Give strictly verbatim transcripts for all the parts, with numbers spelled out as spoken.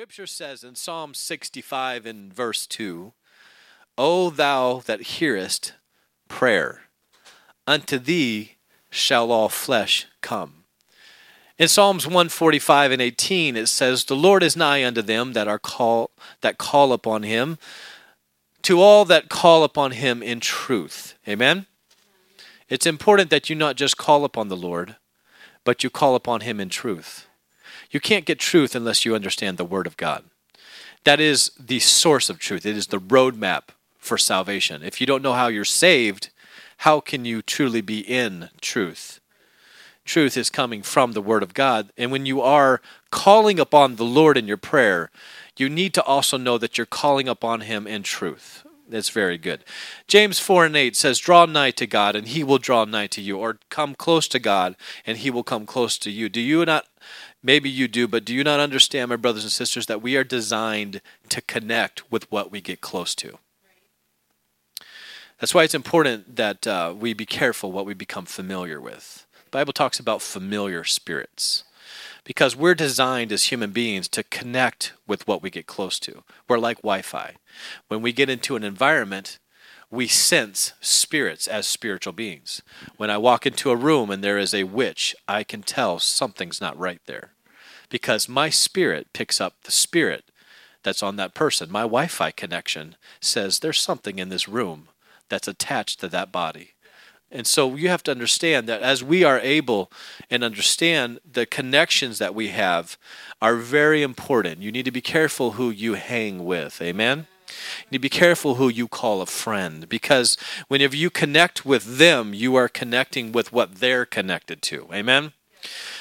Scripture says in Psalm sixty-five in verse two, O thou that hearest prayer, unto thee shall all flesh come. In Psalms one forty-five and eighteen it says, The Lord is nigh unto them that are call that call upon him, to all that call upon him in truth. Amen? It's important that you not just call upon the Lord, but you call upon him in truth. You can't get truth unless you understand the Word of God. That is the source of truth. It is the roadmap for salvation. If you don't know how you're saved, how can you truly be in truth? Truth is coming from the Word of God. And when you are calling upon the Lord in your prayer, you need to also know that you're calling upon Him in truth. That's very good. James four and eight says, Draw nigh to God, and He will draw nigh to you. Or come close to God, and He will come close to you. Do you not... Maybe you do, but do you not understand, my brothers and sisters, that we are designed to connect with what we get close to? That's why it's important that uh, we be careful what we become familiar with. The Bible talks about familiar spirits because we're designed as human beings to connect with what we get close to. We're like Wi-Fi. When we get into an environment, we sense spirits as spiritual beings. When I walk into a room and there is a witch, I can tell something's not right there because my spirit picks up the spirit that's on that person. My Wi-Fi connection says there's something in this room that's attached to that body. And so you have to understand that as we are able and understand the connections that we have are very important. You need to be careful who you hang with. Amen? You need to be careful who you call a friend because whenever you connect with them, you are connecting with what they're connected to. Amen?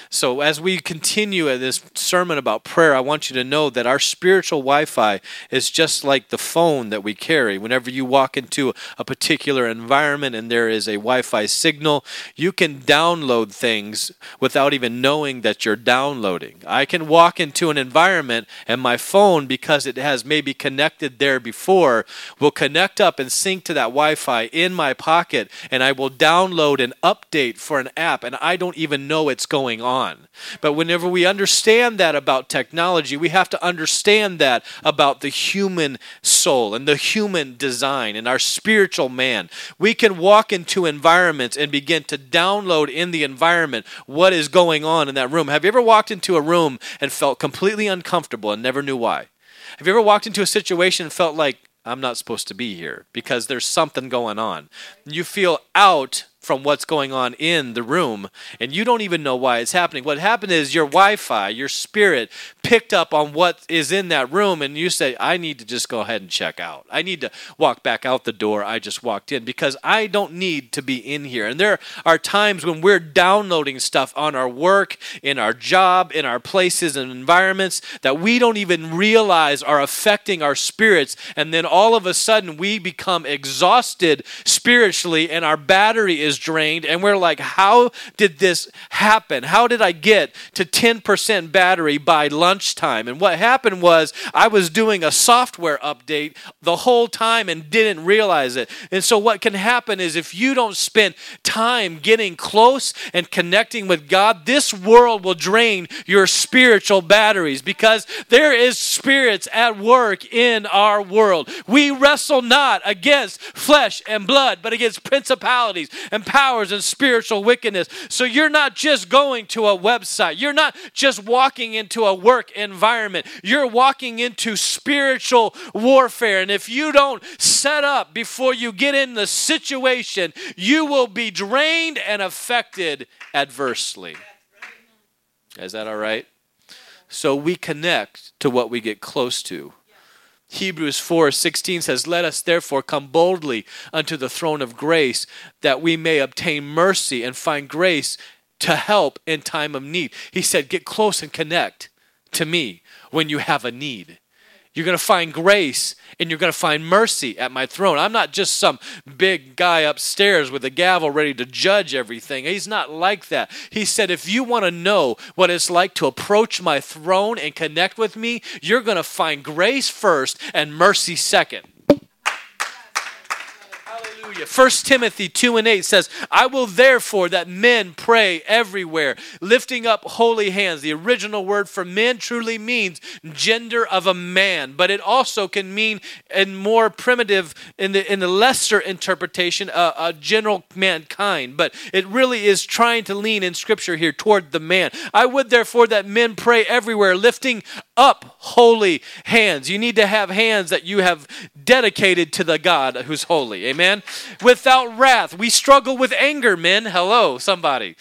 So as we continue in this sermon about prayer, I want you to know that our spiritual Wi-Fi is just like the phone that we carry. Whenever you walk into a particular environment and there is a Wi-Fi signal, you can download things without even knowing that you're downloading. I can walk into an environment and my phone, because it has maybe connected there before, will connect up and sync to that Wi-Fi in my pocket, and I will download an update for an app, and I don't even know it's going on. On. But whenever we understand that about technology, we have to understand that about the human soul and the human design and our spiritual man. We can walk into environments and begin to download in the environment what is going on in that room. Have you ever walked into a room and felt completely uncomfortable and never knew why? Have you ever walked into a situation and felt like, I'm not supposed to be here because there's something going on? You feel out from what's going on in the room, and you don't even know why it's happening. What happened is your Wi-Fi, your spirit, picked up on what is in that room, and you say, I need to just go ahead and check out. I need to walk back out the door I just walked in because I don't need to be in here. And there are times when we're downloading stuff on our work, in our job, in our places and environments that we don't even realize are affecting our spirits, and then all of a sudden we become exhausted spiritually, and our battery is drained, and we're like, how did this happen? How did I get to ten percent battery by lunchtime? And what happened was I was doing a software update the whole time and didn't realize it. And so what can happen is if you don't spend time getting close and connecting with God, this world will drain your spiritual batteries because there is spirits at work in our world. We wrestle not against flesh and blood, but against principalities and powers and spiritual wickedness. So you're not just going to a website. You're not just walking into a work environment. You're walking into spiritual warfare. And if you don't set up before you get in the situation, you will be drained and affected adversely. Is that all right? So we connect to what we get close to. Hebrews four sixteen says, Let us therefore come boldly unto the throne of grace, that we may obtain mercy and find grace to help in time of need. He said, Get close and connect to me when you have a need. You're going to find grace and you're going to find mercy at my throne. I'm not just some big guy upstairs with a gavel ready to judge everything. He's not like that. He said, if you want to know what it's like to approach my throne and connect with me, you're going to find grace first and mercy second. First Timothy two and eight says, I will therefore that men pray everywhere, lifting up holy hands. The original word for men truly means gender of a man, but it also can mean, in more primitive, in the in the lesser interpretation, uh, uh, general mankind. But it really is trying to lean in Scripture here toward the man. I would therefore that men pray everywhere, lifting up holy hands. You need to have hands that you have dedicated to the God who's holy. Amen? Without wrath. We struggle with anger, men. Hello, somebody.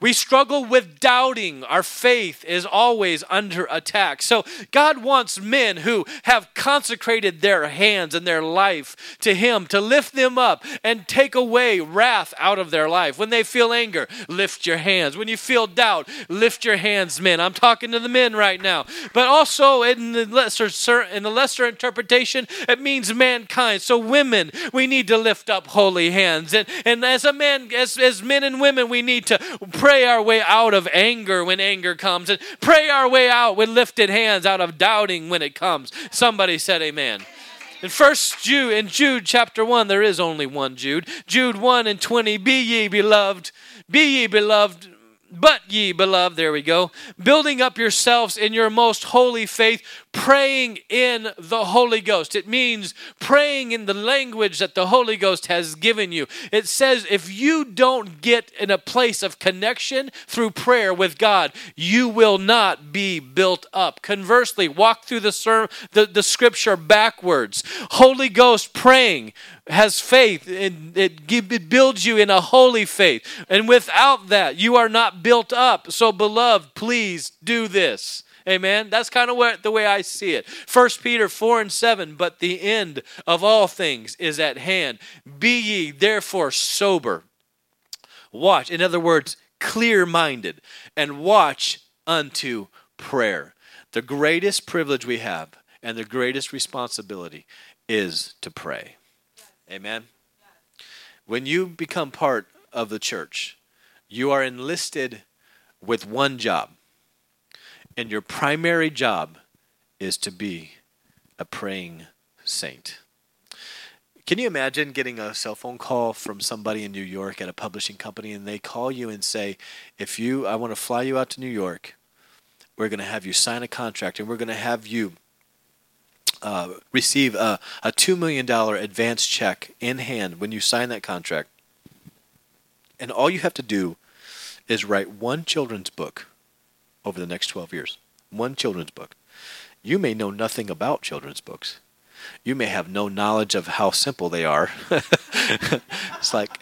We struggle with doubting. Our faith is always under attack. So God wants men who have consecrated their hands and their life to Him to lift them up and take away wrath out of their life. When they feel anger, lift your hands. When you feel doubt, lift your hands, men. I'm talking to the men right now. But also in the lesser, in the lesser interpretation, it means mankind. So women, we need to lift up holy hands. And, and as a man, as, as men and women, we need to pray Pray our way out of anger when anger comes, and pray our way out with lifted hands out of doubting when it comes. Somebody said amen. In first Jude, in Jude chapter one, there is only one Jude. Jude one and twenty, be ye beloved, be ye beloved, but ye beloved, there we go, building up yourselves in your most holy faith, praying in the Holy Ghost. It means praying in the language that the Holy Ghost has given you. It says if you don't get in a place of connection through prayer with God, you will not be built up. Conversely, walk through the, ser- the, the scripture backwards. Holy Ghost praying has faith, and it, it builds you in a holy faith. And without that, you are not built up. So, beloved, please do this. Amen. That's kind of what, the way I see it. First Peter four and seven, but the end of all things is at hand. Be ye therefore sober. Watch, in other words, clear-minded, and watch unto prayer. The greatest privilege we have and the greatest responsibility is to pray. Yes. Amen. Yes. When you become part of the church, you are enlisted with one job. And your primary job is to be a praying saint. Can you imagine getting a cell phone call from somebody in New York at a publishing company, and they call you and say, if you, I want to fly you out to New York, we're going to have you sign a contract, and we're going to have you uh, receive a, a two million dollars advance check in hand when you sign that contract. And all you have to do is write one children's book over the next twelve years. One children's book. You may know nothing about children's books. You may have no knowledge of how simple they are. It's like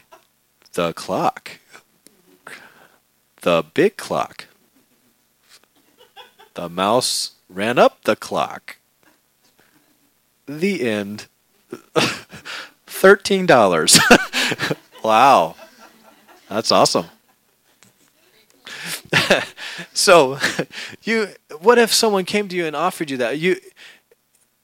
the clock, the big clock. The mouse ran up the clock. The end. thirteen dollars. Wow. That's awesome. So, you. What if someone came to you and offered you that? You,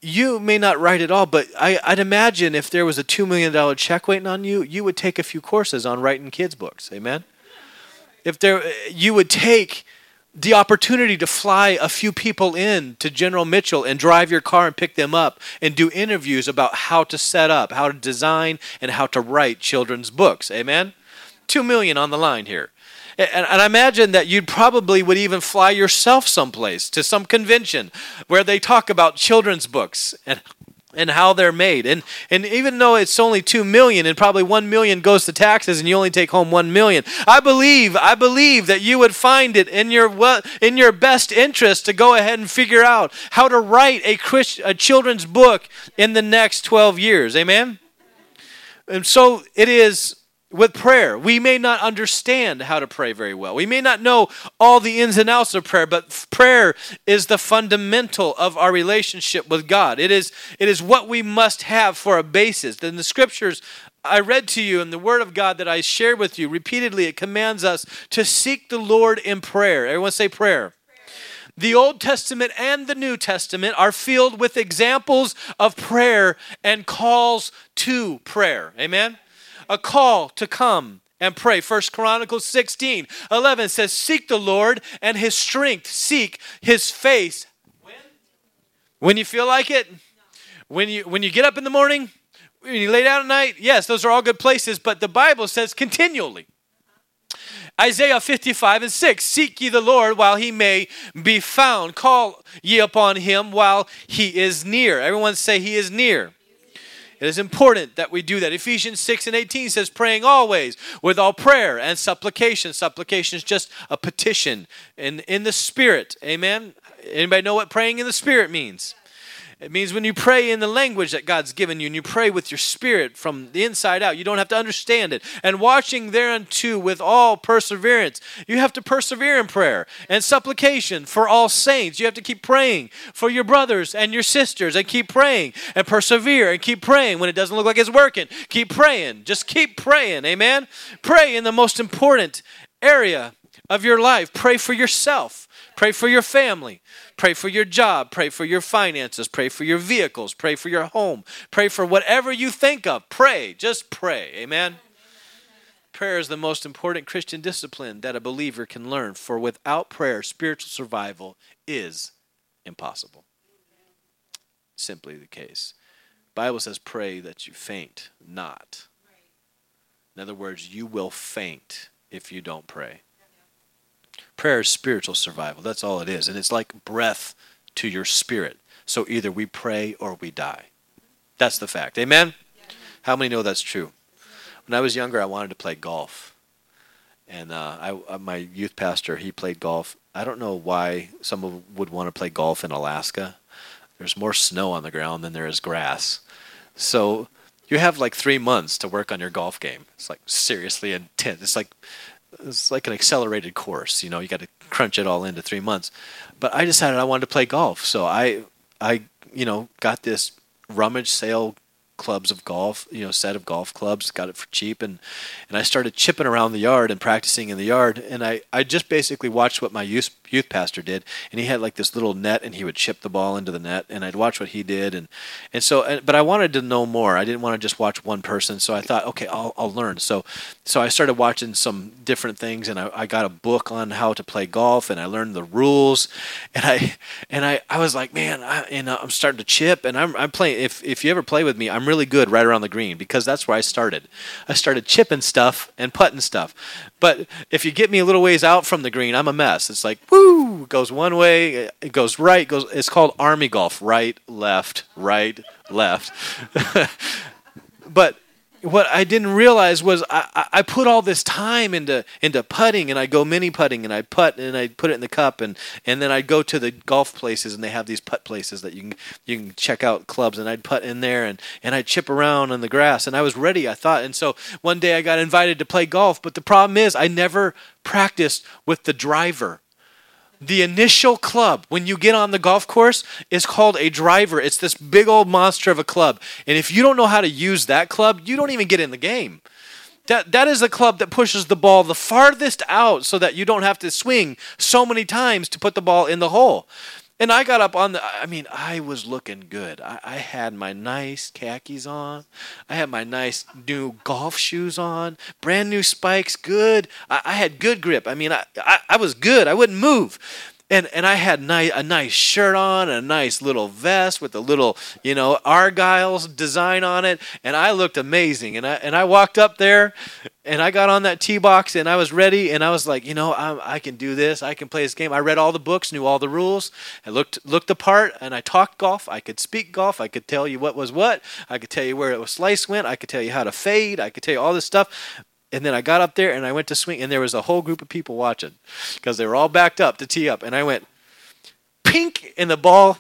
you may not write it all, but I, I'd imagine if there was a two million dollar check waiting on you, you would take a few courses on writing kids' books. Amen. If there, you would take the opportunity to fly a few people in to General Mitchell and drive your car and pick them up and do interviews about how to set up, how to design, and how to write children's books. Amen. Two million on the line here. And, and I imagine that you probably would even fly yourself someplace to some convention where they talk about children's books and and how they're made. And and even though it's only two million and probably one million goes to taxes and you only take home one million, I believe I believe that you would find it in your in your best interest to go ahead and figure out how to write a Christ, a children's book in the next twelve years. Amen? And so it is. With prayer, we may not understand how to pray very well. We may not know all the ins and outs of prayer, but prayer is the fundamental of our relationship with God. It is, it is what we must have for a basis. Then the scriptures I read to you and the word of God that I shared with you repeatedly, it commands us to seek the Lord in prayer. Everyone say prayer. The Old Testament and the New Testament are filled with examples of prayer and calls to prayer. Amen? A call to come and pray. First Chronicles sixteen eleven says, seek the Lord and his strength. Seek his face. When? When you feel like it? No. When you when you get up in the morning? When you lay down at night? Yes, those are all good places, but the Bible says continually. Isaiah fifty-five and six, seek ye the Lord while he may be found. Call ye upon him while he is near. Everyone say he is near. It is important that we do that. Ephesians six and eighteen says, praying always with all prayer and supplication. Supplication is just a petition in, in the Spirit. Amen? Anybody know what praying in the Spirit means? It means when you pray in the language that God's given you and you pray with your spirit from the inside out, you don't have to understand it. And watching thereunto with all perseverance, you have to persevere in prayer and supplication for all saints. You have to keep praying for your brothers and your sisters and keep praying and persevere and keep praying when it doesn't look like it's working. Keep praying. Just keep praying. Amen? Pray in the most important area of your life. Pray for yourself. Pray for your family. Pray for your job. Pray for your finances. Pray for your vehicles. Pray for your home. Pray for whatever you think of. Pray. Just pray. Amen? Prayer is the most important Christian discipline that a believer can learn, for without prayer, spiritual survival is impossible. Simply the case. The Bible says, pray that you faint not. In other words, you will faint if you don't pray. Prayer is spiritual survival. That's all it is. And it's like breath to your spirit. So either we pray or we die. That's the fact. Amen? Yeah. How many know that's true? When I was younger, I wanted to play golf. And uh, I, my youth pastor, he played golf. I don't know why someone would want to play golf in Alaska. There's more snow on the ground than there is grass. So you have like three months to work on your golf game. It's like seriously intense. It's like... It's like an accelerated course, you know. You got to crunch it all into three months. But I decided I wanted to play golf, so I, I, you know, got this rummage sale clubs of golf, you know, set of golf clubs. Got it for cheap, and and I started chipping around the yard and practicing in the yard. And I, I just basically watched what my youth youth pastor did, and he had like this little net, and he would chip the ball into the net, and I'd watch what he did, and and so. But I wanted to know more. I didn't want to just watch one person, so I thought, okay, I'll I'll learn. So, so I started watching some different things, and I, I got a book on how to play golf, and I learned the rules, and I and I, I was like, man, I, and I'm starting to chip, and I'm I'm playing. If if you ever play with me, I'm really good right around the green, because that's where I started. I started chipping stuff and putting stuff. But if you get me a little ways out from the green, I'm a mess. It's like, woo, it goes one way, it goes right, it goes. It's called army golf, right, left, right, left. But what I didn't realize was I, I put all this time into into putting, and I go mini putting, and I putt, and I put it in the cup, and, and then I'd go to the golf places, and they have these putt places that you can you can check out clubs, and I'd putt in there, and, and I'd chip around on the grass, and I was ready, I thought. And so one day I got invited to play golf, but the problem is I never practiced with the driver. The initial club, when you get on the golf course, is called a driver. It's this big old monster of a club. And if you don't know how to use that club, you don't even get in the game. That That is the club that pushes the ball the farthest out so that you don't have to swing so many times to put the ball in the hole. And I got up on the, I mean, I was looking good. I, I had my nice khakis on. I had my nice new golf shoes on. Brand new spikes, good. I, I had good grip. I mean, I, I, I was good. I wouldn't move. And and I had ni- a nice shirt on, a nice little vest with a little, you know, Argyle design on it. And I looked amazing. And I and I walked up there, and I got on that tee box, and I was ready. And I was like, you know, I I can do this. I can play this game. I read all the books, knew all the rules. I looked looked the part, and I talked golf. I could speak golf. I could tell you what was what. I could tell you where a slice went. I could tell you how to fade. I could tell you all this stuff. And then I got up there, and I went to swing, and there was a whole group of people watching because they were all backed up to tee up. And I went, pink, and the ball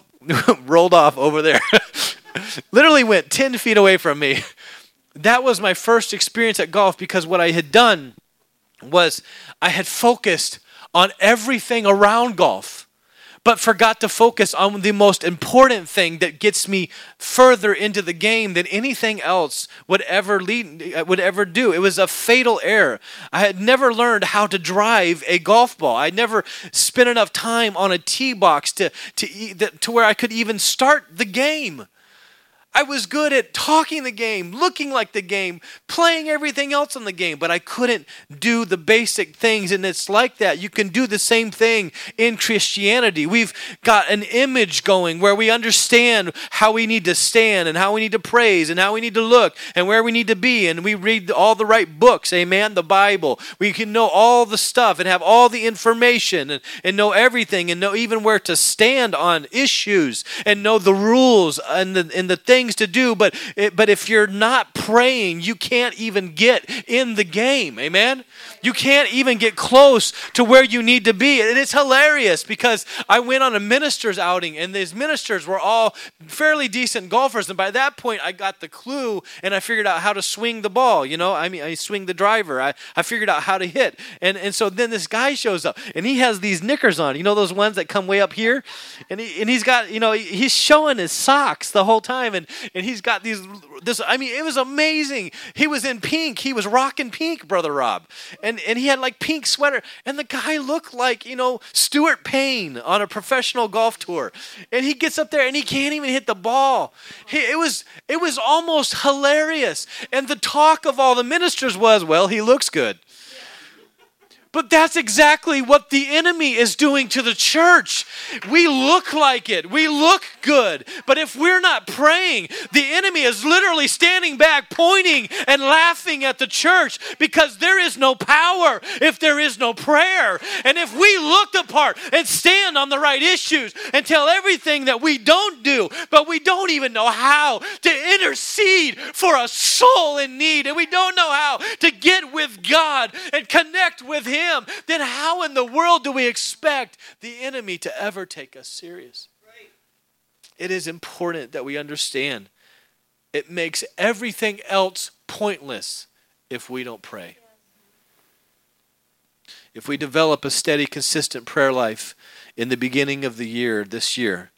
rolled off over there. Literally went ten feet away from me. That was my first experience at golf, because what I had done was I had focused on everything around golf. but forgot to focus on the most important thing that gets me further into the game than anything else would ever lead, would ever do. It was a fatal error. I had never learned how to drive a golf ball. I never spent enough time on a tee box to to to where I could even start the game. I was good at talking the game, looking like the game, playing everything else in the game, but I couldn't do the basic things, and it's like that. You can do the same thing in Christianity. We've got an image going where we understand how we need to stand and how we need to praise and how we need to look and where we need to be, and we read all the right books, amen, the Bible. We can know all the stuff and have all the information and, and know everything and know even where to stand on issues and know the rules and the, and the things to do, but it, but if you're not praying, you can't even get in the game. Amen? You can't even get close to where you need to be. And it's hilarious because I went on a minister's outing, and these ministers were all fairly decent golfers, and by that point, I got the clue, and I figured out how to swing the ball. You know, I mean, I swing the driver. I, I figured out how to hit. And, and so then this guy shows up, and he has these knickers on. You know those ones that come way up here? And, he, and he's got, you know, he's showing his socks the whole time, and And he's got these, this, I mean, it was amazing. He was in pink. He was rocking pink, Brother Rob. And and he had like pink sweater. And the guy looked like, you know, Stuart Payne on a professional golf tour. And he gets up there and he can't even hit the ball. He, it was it was almost hilarious. And the talk of all the ministers was, well, he looks good. But that's exactly what the enemy is doing to the church. We look like it. We look good. But if we're not praying, the enemy is literally standing back, pointing and laughing at the church because there is no power if there is no prayer. And if we look the part and stand on the right issues and tell everything that we don't do, but we don't even know how to intercede for a soul in need, and we don't know how to get with God and connect with Him, then how in the world do we expect the enemy to ever take us serious? Right. It is important that we understand. It makes everything else pointless if we don't pray. If we develop a steady, consistent prayer life in the beginning of the year, this year,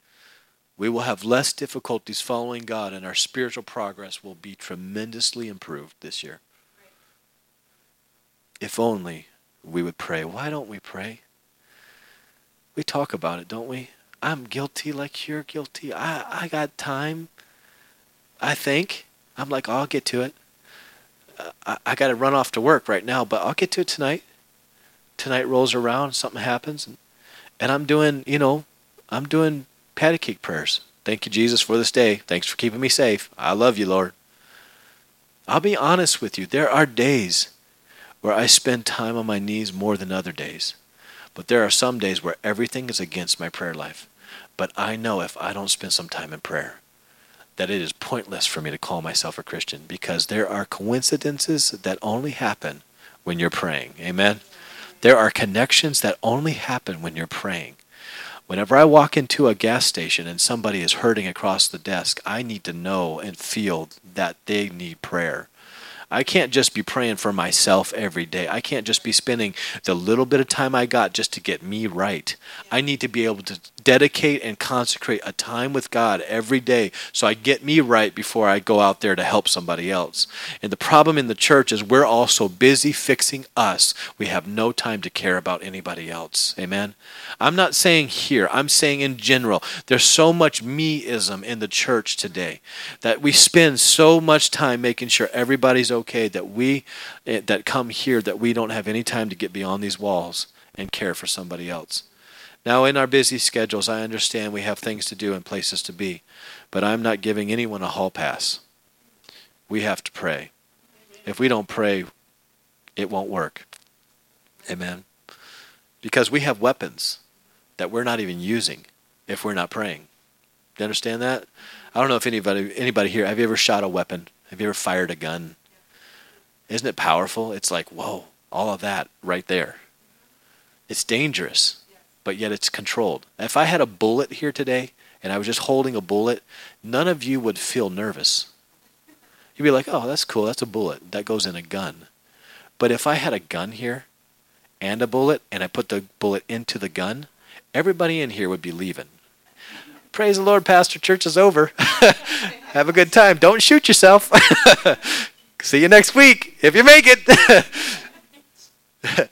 we will have less difficulties following God, and our spiritual progress will be tremendously improved this year. Right. If only we would pray. Why don't we pray? We talk about it, don't we? I'm guilty like you're guilty. I, I got time, I think. I'm like, oh, I'll get to it. Uh, I, I got to run off to work right now, but I'll get to it tonight. Tonight rolls around, something happens, and, and I'm doing, you know, I'm doing patty cake prayers. Thank you, Jesus, for this day. Thanks for keeping me safe. I love you, Lord. I'll be honest with you. There are days where I spend time on my knees more than other days. But there are some days where everything is against my prayer life. But I know if I don't spend some time in prayer, that it is pointless for me to call myself a Christian, because there are coincidences that only happen when you're praying. Amen? There are connections that only happen when you're praying. Whenever I walk into a gas station and somebody is hurting across the desk, I need to know and feel that they need prayer. I can't just be praying for myself every day. I can't just be spending the little bit of time I got just to get me right. I need to be able to dedicate and consecrate a time with God every day so I get me right before I go out there to help somebody else. And the problem in the church is we're all so busy fixing us, we have no time to care about anybody else. Amen? I'm not saying here. I'm saying in general. There's so much me-ism in the church today that we spend so much time making sure everybody's okay. okay that we that come here that we don't have any time to get beyond these walls and care for somebody else. Now, in our busy schedules, I understand we have things to do and places to be, but I'm not giving anyone a hall pass. We have to pray. If we don't pray, it won't work. Amen? Because we have weapons that we're not even using if we're not praying. Do you understand that? I don't know if anybody anybody here, have you ever shot a weapon? Have you ever fired a gun? Isn't it powerful? It's like, whoa, all of that right there. It's dangerous, but yet it's controlled. If I had a bullet here today and I was just holding a bullet, none of you would feel nervous. You'd be like, oh, that's cool. That's a bullet. That goes in a gun. But if I had a gun here and a bullet and I put the bullet into the gun, everybody in here would be leaving. Praise the Lord, Pastor. Church is over. Have a good time. Don't shoot yourself. See you next week if you make it.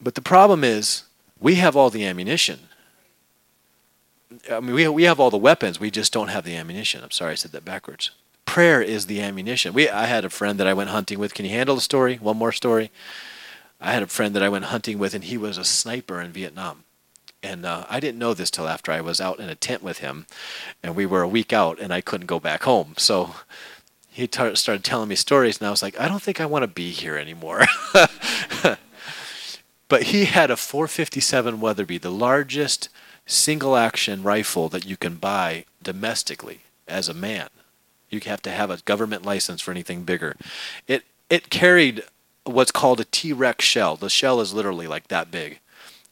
But the problem is we have all the ammunition. I mean, we we have all the weapons. We just don't have the ammunition. I'm sorry I said that backwards. Prayer is the ammunition. We I had a friend that I went hunting with. Can you handle the story? One more story. I had a friend that I went hunting with, and he was a sniper in Vietnam. And uh, I didn't know this till after I was out in a tent with him, and we were a week out, and I couldn't go back home. So he tar- started telling me stories, and I was like, I don't think I want to be here anymore. But he had a four fifty-seven Weatherby, the largest single-action rifle that you can buy domestically as a man. You have to have a government license for anything bigger. It it carried what's called a T-Rex shell. The shell is literally like that big.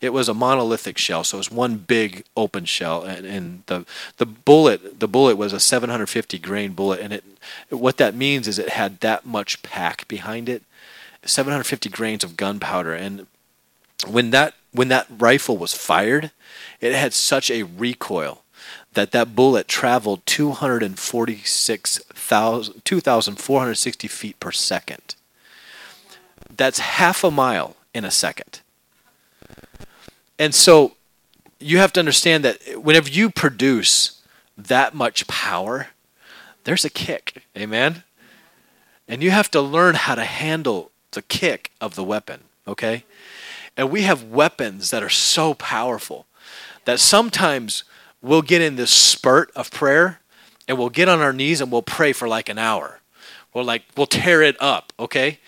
It was a monolithic shell, so it was one big open shell, and, and the the bullet the bullet was a seven hundred fifty grain bullet, and it what that means is it had that much pack behind it, seven hundred fifty grains of gunpowder, and when that when that rifle was fired, it had such a recoil that that bullet traveled two hundred forty-six thousand, two thousand four hundred sixty feet per second. That's half a mile in a second. And so you have to understand that whenever you produce that much power, there's a kick. Amen? And you have to learn how to handle the kick of the weapon. Okay? And we have weapons that are so powerful that sometimes we'll get in this spurt of prayer and we'll get on our knees and we'll pray for like an hour. We'll like, we'll tear it up. Okay?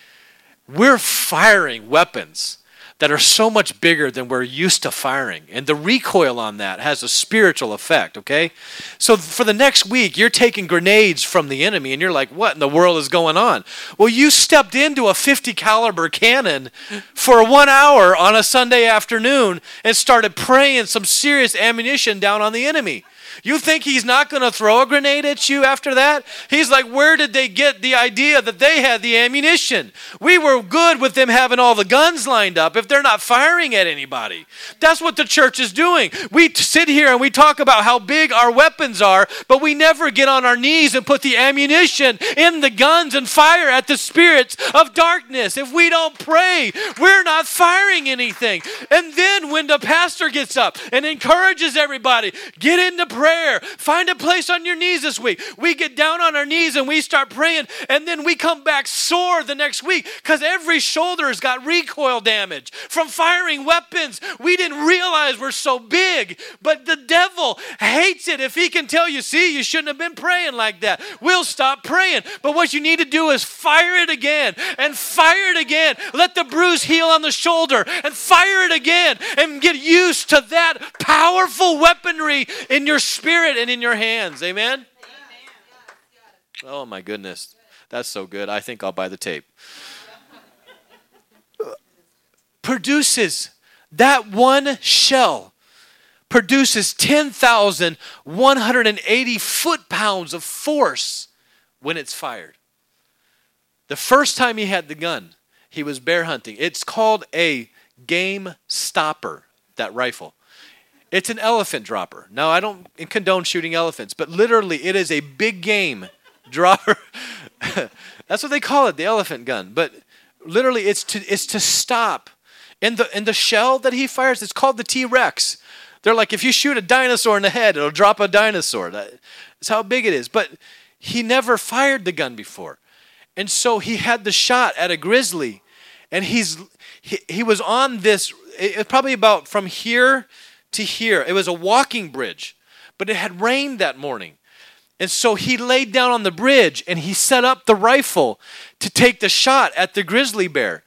We're firing weapons that are so much bigger than we're used to firing. And the recoil on that has a spiritual effect, okay? So for the next week, you're taking grenades from the enemy, and you're like, what in the world is going on? Well, you stepped into a fifty caliber cannon for one hour on a Sunday afternoon and started praying some serious ammunition down on the enemy. You think he's not going to throw a grenade at you after that? He's like, where did they get the idea that they had the ammunition? We were good with them having all the guns lined up if they're not firing at anybody. That's what the church is doing. We sit here and we talk about how big our weapons are, but we never get on our knees and put the ammunition in the guns and fire at the spirits of darkness. If we don't pray, we're not firing anything. And then when the pastor gets up and encourages everybody, get into prayer. Prayer. Find a place on your knees this week. We get down on our knees and we start praying, and then we come back sore the next week because every shoulder's got recoil damage from firing weapons. We didn't realize we're so big, but the devil hates it if he can tell you, see, you shouldn't have been praying like that. We'll stop praying, but what you need to do is fire it again and fire it again. Let the bruise heal on the shoulder and fire it again and get used to that powerful weaponry in your spirit and in your hands. Amen? Amen. Oh my goodness. That's so good. I think I'll buy the tape. Produces that one shell produces ten thousand one hundred eighty foot-pounds of force when it's fired. The first time he had the gun, he was bear hunting. It's called a game stopper, that rifle. It's an elephant dropper. Now, I don't condone shooting elephants, but literally it is a big game dropper. That's what they call it, the elephant gun. But literally it's to it's to stop. And the, and the shell that he fires, it's called the T-Rex. They're like, if you shoot a dinosaur in the head, it'll drop a dinosaur. That's how big it is. But he never fired the gun before. And so he had the shot at a grizzly. And he's he, he was on this, it, it probably about from here to here. It was a walking bridge, but it had rained that morning. And so he laid down on the bridge and he set up the rifle to take the shot at the grizzly bear.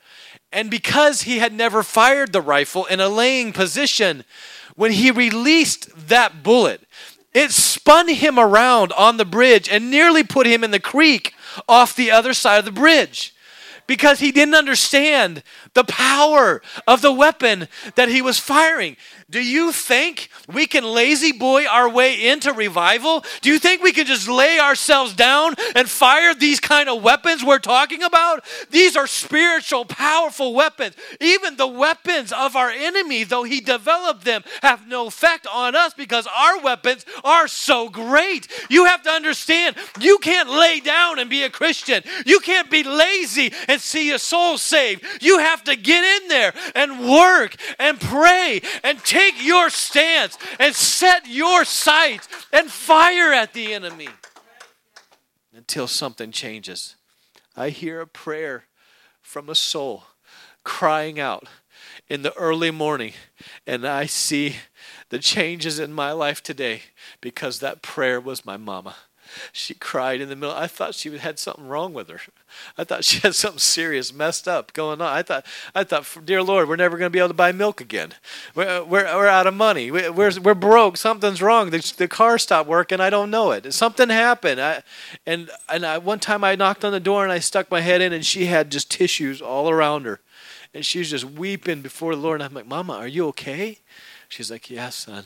And because he had never fired the rifle in a laying position, when he released that bullet, it spun him around on the bridge and nearly put him in the creek off the other side of the bridge. because he didn't understand the power of the weapon that he was firing. Do you think we can lazy boy our way into revival? Do you think we can just lay ourselves down and fire these kind of weapons we're talking about? These are spiritual, powerful weapons. Even the weapons of our enemy, though he developed them, have no effect on us because our weapons are so great. You have to understand, you can't lay down and be a Christian. You can't be lazy and see your soul saved. You have to get in there and work and pray and take your stance and set your sights and fire at the enemy until something changes. I hear a prayer from a soul crying out in the early morning, and I see the changes in my life today because that prayer was my mama. She cried in the middle. I thought she had something wrong with her. I thought she had something serious messed up going on. I thought, I thought, dear Lord, we're never going to be able to buy milk again. We're we're, we're out of money. We're, we're we're broke. Something's wrong. The, the car stopped working. I don't know it. Something happened. I and and I, one time I knocked on the door and I stuck my head in, and she had just tissues all around her, and she was just weeping before the Lord. And I'm like, Mama, are you okay? She's like, yeah, son.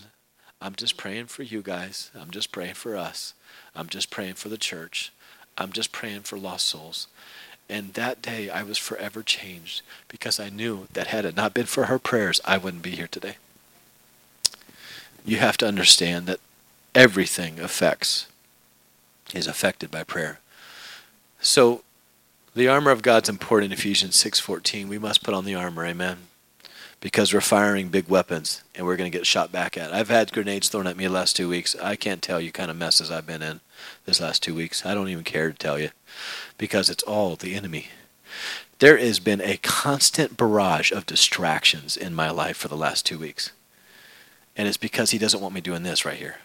I'm just praying for you guys. I'm just praying for us. I'm just praying for the church. I'm just praying for lost souls. And that day, I was forever changed because I knew that had it not been for her prayers, I wouldn't be here today. You have to understand that everything affects, is affected by prayer. So the armor of God's important in Ephesians six fourteen. We must put on the armor, amen, because we're firing big weapons and we're going to get shot back at. I've had grenades thrown at me the last two weeks. I can't tell you kind of messes I've been in this last two weeks. I don't even care to tell you because it's all the enemy. There has been a constant barrage of distractions in my life for the last two weeks. And it's because he doesn't want me doing this right here.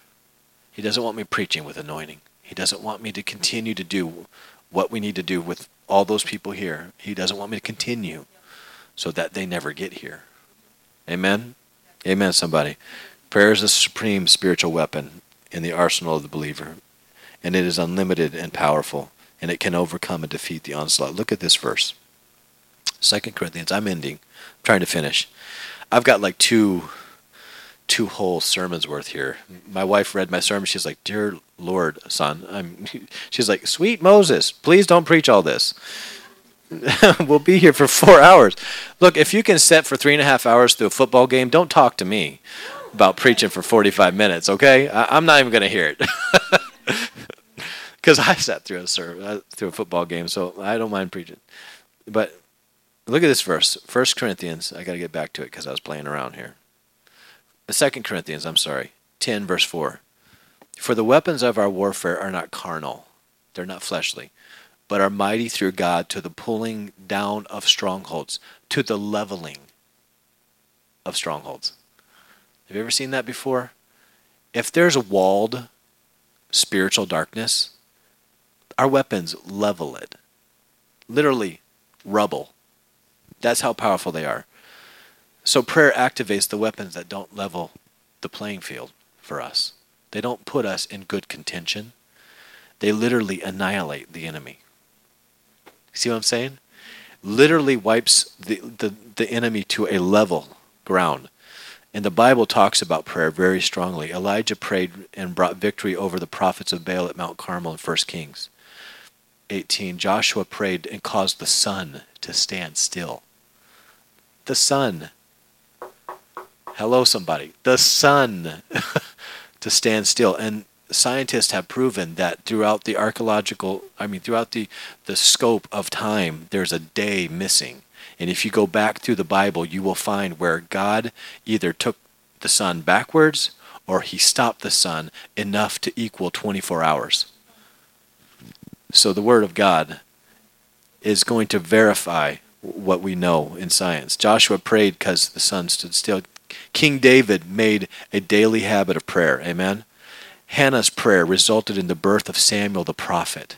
He doesn't want me preaching with anointing. He doesn't want me to continue to do what we need to do with all those people here. He doesn't want me to continue so that they never get here. Amen? Amen, somebody. Prayer is the supreme spiritual weapon in the arsenal of the believer. And it is unlimited and powerful. And it can overcome and defeat the onslaught. Look at this verse. Second Corinthians. I'm ending. I'm trying to finish. I've got like two, two whole sermons worth here. My wife read my sermon. She's like, dear Lord, son. I'm. She's like, sweet Moses, please don't preach all this. We'll be here for four hours. Look, if you can sit for three and a half hours through a football game, don't talk to me about preaching for forty-five minutes, okay? I, I'm not even going to hear it. Because I sat through a, serve, through a football game, so I don't mind preaching. But look at this verse, First Corinthians. I got to get back to it because I was playing around here. Second Corinthians, I'm sorry, ten, verse four. For the weapons of our warfare are not carnal. They're not fleshly, but are mighty through God to the pulling down of strongholds, to the leveling of strongholds. Have you ever seen that before? If there's a walled spiritual darkness, our weapons level it. Literally, rubble. That's how powerful they are. So prayer activates the weapons that don't level the playing field for us. They don't put us in good contention. They literally annihilate the enemy. See what I'm saying? Literally wipes the, the, the enemy to a level ground. And the Bible talks about prayer very strongly. Elijah prayed and brought victory over the prophets of Baal at Mount Carmel in First Kings eighteen. Joshua prayed and caused the sun to stand still. The sun. Hello, somebody. The sun to stand still. And scientists have proven that throughout the archaeological, I mean, throughout the, the scope of time, there's a day missing. And if you go back through the Bible, you will find where God either took the sun backwards or he stopped the sun enough to equal twenty-four hours. So the Word of God is going to verify what we know in science. Joshua prayed because the sun stood still. King David made a daily habit of prayer. Amen. Hannah's prayer resulted in the birth of Samuel the prophet.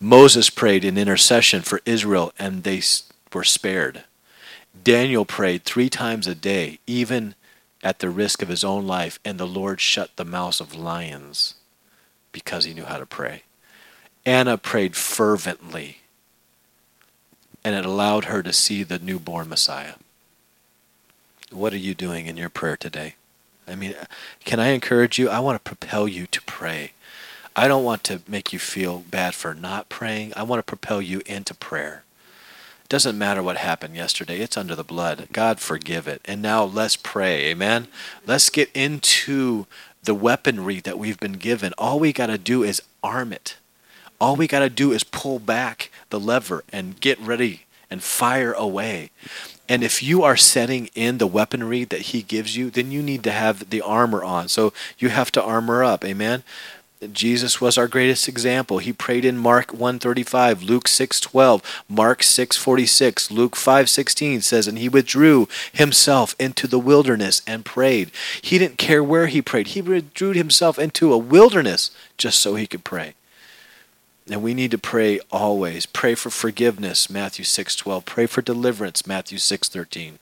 Moses prayed in intercession for Israel, and they were spared. Daniel prayed three times a day, even at the risk of his own life, and the Lord shut the mouths of lions because he knew how to pray. Anna prayed fervently. and it allowed her to see the newborn Messiah. What are you doing in your prayer today? I mean, can I encourage you? I want to propel you to pray. I don't want to make you feel bad for not praying. I want to propel you into prayer. It doesn't matter what happened yesterday. It's under the blood. God forgive it. And now let's pray. Amen? Let's get into the weaponry that we've been given. All we got to do is arm it. All we got to do is pull back the lever and get ready and fire away. And if you are setting in the weaponry that he gives you, then you need to have the armor on. So you have to armor up. Amen? Jesus was our greatest example. He prayed in Mark one thirty-five, Luke six twelve, Mark six forty-six, Luke five sixteen says, and he withdrew himself into the wilderness and prayed. He didn't care where he prayed. He withdrew himself into a wilderness just so he could pray. And we need to pray always. Pray for forgiveness, Matthew six twelve. Pray for deliverance, Matthew six thirteen.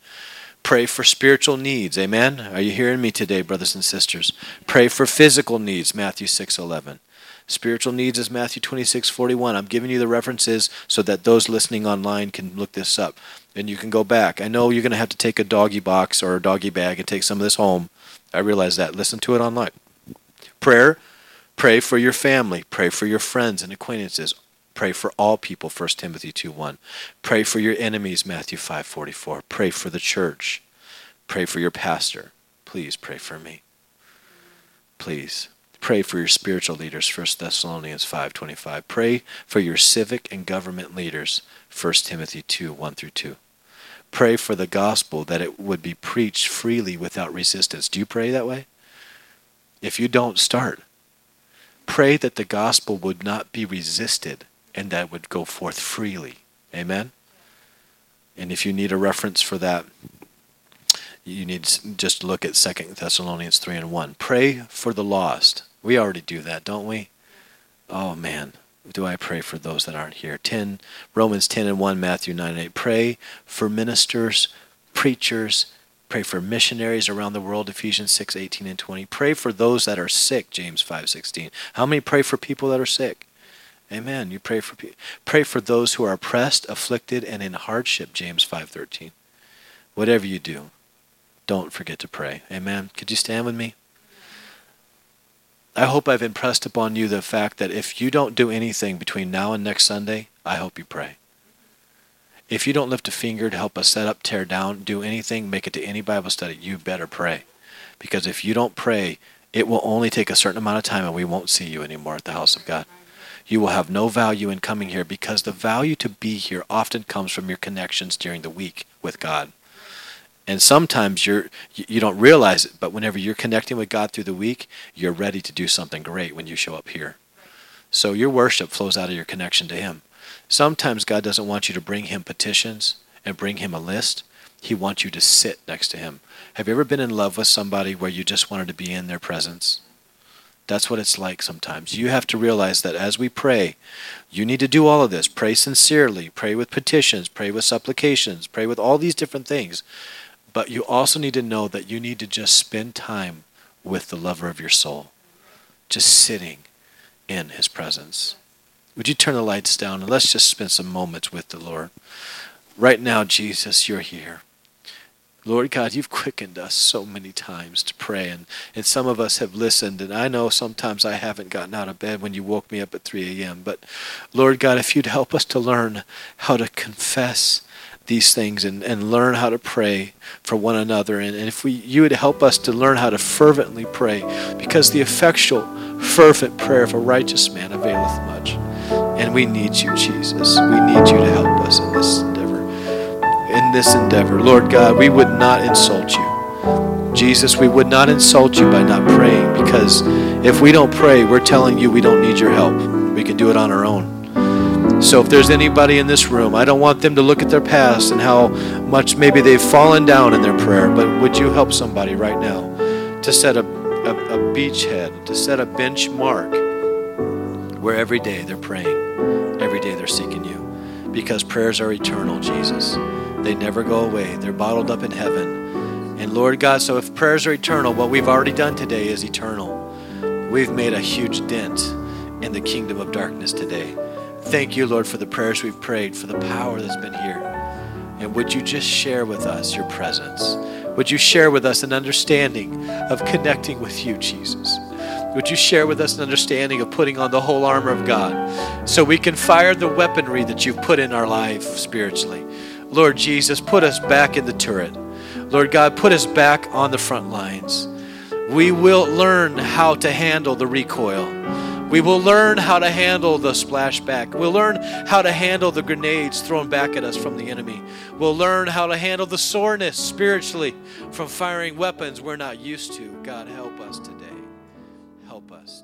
Pray for spiritual needs. Amen? Are you hearing me today, brothers and sisters? Pray for physical needs, Matthew six eleven. Spiritual needs is Matthew twenty-six forty-one. I'm giving you the references so that those listening online can look this up. And you can go back. I know you're going to have to take a doggy box or a doggy bag and take some of this home. I realize that. Listen to it online. Prayer. Pray for your family. Pray for your friends and acquaintances. Pray for all people, First Timothy two one. Pray for your enemies, Matthew five forty-four. Pray for the church. Pray for your pastor. Please pray for me. Please. Pray for your spiritual leaders, First Thessalonians five twenty-five. Pray for your civic and government leaders, First Timothy two one through two. Pray for the gospel that it would be preached freely without resistance. Do you pray that way? If you don't, start. Pray that the gospel would not be resisted and that it would go forth freely. Amen? And if you need a reference for that, you need to just look at Second Thessalonians three and one. Pray for the lost. We already do that, don't we? Oh, man. Do I pray for those that aren't here? Ten, Romans ten and one, Matthew nine and eight. Pray for ministers, preachers. Pray for missionaries around the world, Ephesians six eighteen and twenty. Pray for those that are sick, James five sixteen. How many pray for people that are sick? Amen. You pray for people. Pray for those who are oppressed, afflicted, and in hardship, James five thirteen. Whatever you do, don't forget to pray. Amen. Could you stand with me? I hope I've impressed upon you the fact that if you don't do anything between now and next Sunday, I hope you pray. If you don't lift a finger to help us set up, tear down, do anything, make it to any Bible study, you better pray. Because if you don't pray, it will only take a certain amount of time and we won't see you anymore at the house of God. You will have no value in coming here because the value to be here often comes from your connections during the week with God. And sometimes you're, you don't realize it, but whenever you're connecting with God through the week, you're ready to do something great when you show up here. So your worship flows out of your connection to Him. Sometimes God doesn't want you to bring Him petitions and bring Him a list. He wants you to sit next to Him. Have you ever been in love with somebody where you just wanted to be in their presence? That's what it's like sometimes. You have to realize that as we pray, you need to do all of this. Pray sincerely. Pray with petitions. Pray with supplications. Pray with all these different things. But you also need to know that you need to just spend time with the lover of your soul. Just sitting in His presence. Would you turn the lights down and let's just spend some moments with the Lord. Right now, Jesus, you're here. Lord God, you've quickened us so many times to pray, and, and some of us have listened, and I know sometimes I haven't gotten out of bed when you woke me up at three a.m., but Lord God, if you'd help us to learn how to confess these things and, and learn how to pray for one another, and, and if we you would help us to learn how to fervently pray, because the effectual, fervent prayer of a righteous man availeth much. And we need you, Jesus. We need you to help us in this endeavor. In this endeavor, Lord God, we would not insult you. Jesus, we would not insult you by not praying, because if we don't pray, we're telling you we don't need your help. We can do it on our own. So if there's anybody in this room, I don't want them to look at their past and how much maybe they've fallen down in their prayer, but would you help somebody right now to set a, a, a beachhead, to set a benchmark where every day they're praying, every day they're seeking you. Because prayers are eternal, Jesus. They never go away. They're bottled up in heaven. And Lord God, so if prayers are eternal, what we've already done today is eternal. We've made a huge dent in the kingdom of darkness today. Thank you, Lord, for the prayers we've prayed, for the power that's been here. And would you just share with us your presence? Would you share with us an understanding of connecting with you, Jesus? Would you share with us an understanding of putting on the whole armor of God so we can fire the weaponry that you've put in our life spiritually? Lord Jesus, put us back in the turret. Lord God, put us back on the front lines. We will learn how to handle the recoil. We will learn how to handle the splashback. We'll learn how to handle the grenades thrown back at us from the enemy. We'll learn how to handle the soreness spiritually from firing weapons we're not used to. God, help us today. Help us.